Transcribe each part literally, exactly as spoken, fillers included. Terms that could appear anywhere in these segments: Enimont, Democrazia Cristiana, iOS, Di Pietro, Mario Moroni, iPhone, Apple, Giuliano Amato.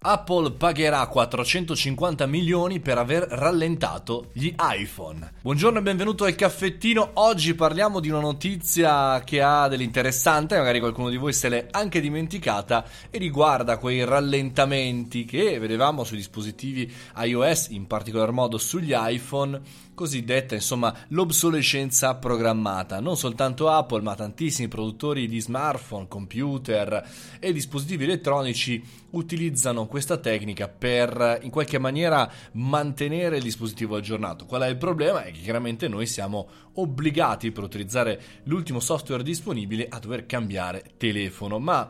Apple pagherà quattrocentocinquanta milioni per aver rallentato gli iPhone. Buongiorno e benvenuto al caffettino. Oggi parliamo di una notizia che ha dell'interessante, magari qualcuno di voi se l'è anche dimenticata, e riguarda quei rallentamenti che vedevamo sui dispositivi iOS, in particolar modo sugli iPhone, cosiddetta insomma l'obsolescenza programmata. Non soltanto Apple, ma tantissimi produttori di smartphone, computer e dispositivi elettronici utilizzano questa tecnica per in qualche maniera mantenere il dispositivo aggiornato. Qual è il problema? È che chiaramente noi siamo obbligati, per utilizzare l'ultimo software disponibile, a dover cambiare telefono, ma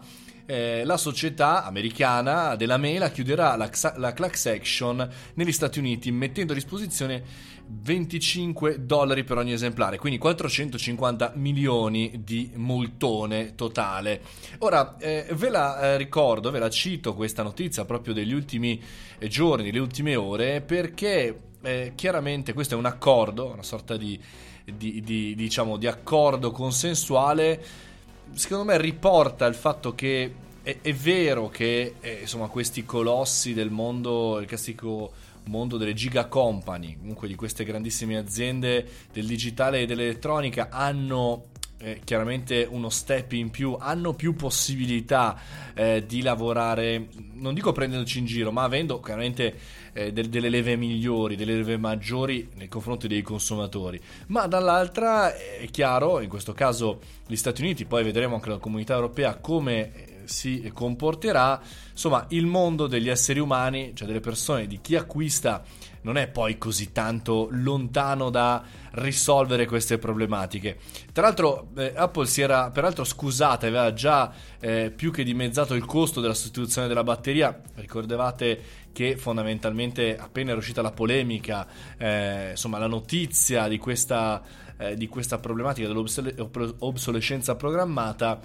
Eh, la società americana della mela chiuderà la, la class action negli Stati Uniti mettendo a disposizione venticinque dollari per ogni esemplare, quindi quattrocentocinquanta milioni di multone totale. Ora eh, ve la eh, ricordo, ve la cito questa notizia proprio degli ultimi giorni, delle ultime ore, perché eh, chiaramente questo è un accordo, una sorta di, di, di diciamo di accordo consensuale. Secondo me riporta il fatto che è, è vero che eh, insomma questi colossi del mondo, il classico mondo delle giga company, comunque di queste grandissime aziende del digitale e dell'elettronica, hanno eh, chiaramente uno step in più, hanno più possibilità eh, di lavorare, non dico prendendoci in giro, ma avendo chiaramente eh, del, delle leve migliori, delle leve maggiori nei confronti dei consumatori. Ma dall'altra è chiaro, in questo caso gli Stati Uniti, poi vedremo anche la comunità europea come si comporterà, insomma il mondo degli esseri umani, cioè delle persone, di chi acquista, non è poi così tanto lontano da risolvere queste problematiche. Tra l'altro eh, Apple si era peraltro scusata, aveva già eh, più che dimezzato il costo della sostituzione della batteria. Ricordavate che fondamentalmente appena era uscita la polemica, eh, insomma la notizia di questa, eh, di questa problematica dell'obsolescenza programmata,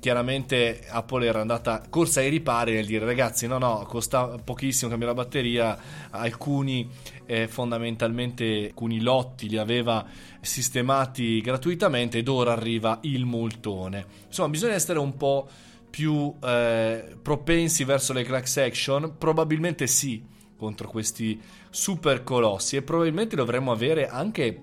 chiaramente Apple era andata corsa ai ripari nel dire: ragazzi, no no, costa pochissimo cambiare la batteria. Alcuni eh, fondamentalmente alcuni lotti li aveva sistemati gratuitamente ed ora arriva il multone. Insomma, bisogna essere un po' più eh, propensi verso le class action, probabilmente sì, contro questi super colossi, e probabilmente dovremmo avere anche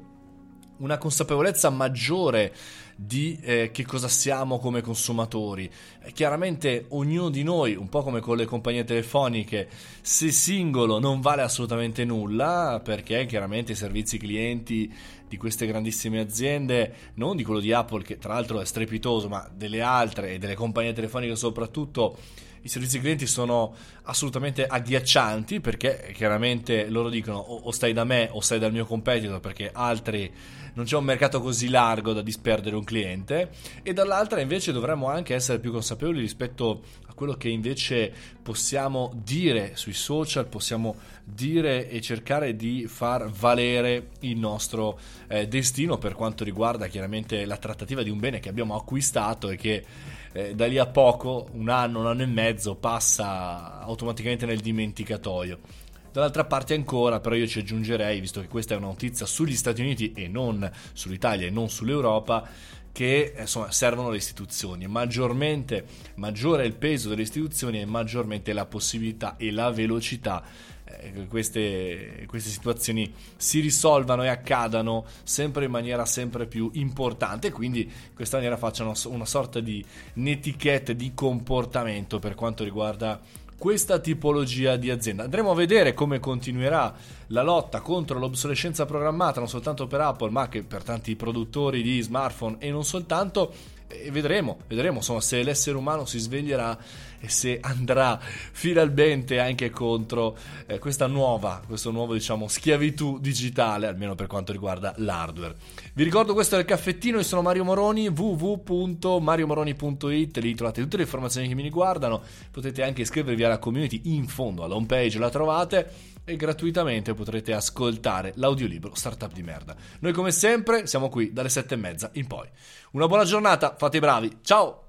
una consapevolezza maggiore di eh, che cosa siamo come consumatori. Eh, chiaramente ognuno di noi, un po' come con le compagnie telefoniche, se singolo non vale assolutamente nulla, perché chiaramente i servizi clienti di queste grandissime aziende, non di quello di Apple che tra l'altro è strepitoso, ma delle altre e delle compagnie telefoniche soprattutto, i servizi clienti sono assolutamente agghiaccianti, perché chiaramente loro dicono o stai da me o stai dal mio competitor, perché altri non c'è un mercato così largo da disperdere un cliente. E dall'altra invece dovremmo anche essere più consapevoli rispetto a quello che invece possiamo dire sui social, possiamo dire e cercare di far valere il nostro eh, destino per quanto riguarda chiaramente la trattativa di un bene che abbiamo acquistato e che eh, da lì a poco, un anno, un anno e mezzo, passa automaticamente nel dimenticatoio. Dall'altra parte ancora, però, io ci aggiungerei, visto che questa è una notizia sugli Stati Uniti e non sull'Italia e non sull'Europa, che insomma servono le istituzioni. Maggiormente, maggiore è il peso delle istituzioni e maggiormente la possibilità e la velocità che queste, queste situazioni si risolvano e accadano sempre in maniera sempre più importante, quindi in questa maniera facciano una sorta di netiquette di comportamento per quanto riguarda questa tipologia di azienda. Andremo a vedere come continuerà la lotta contro l'obsolescenza programmata, non soltanto per Apple ma anche per tanti produttori di smartphone e non soltanto, e vedremo, vedremo insomma se l'essere umano si sveglierà e se andrà finalmente anche contro eh, questa nuova, questo nuovo diciamo schiavitù digitale, almeno per quanto riguarda l'hardware. Vi ricordo, questo è il caffettino, io sono Mario Moroni, w w w punto mario moroni punto i t, lì trovate tutte le informazioni che mi riguardano, potete anche iscrivervi alla community, in fondo alla home page la trovate, e gratuitamente potrete ascoltare l'audiolibro Startup di merda. Noi come sempre siamo qui dalle sette e mezza in poi. Una buona giornata, fate i bravi, ciao!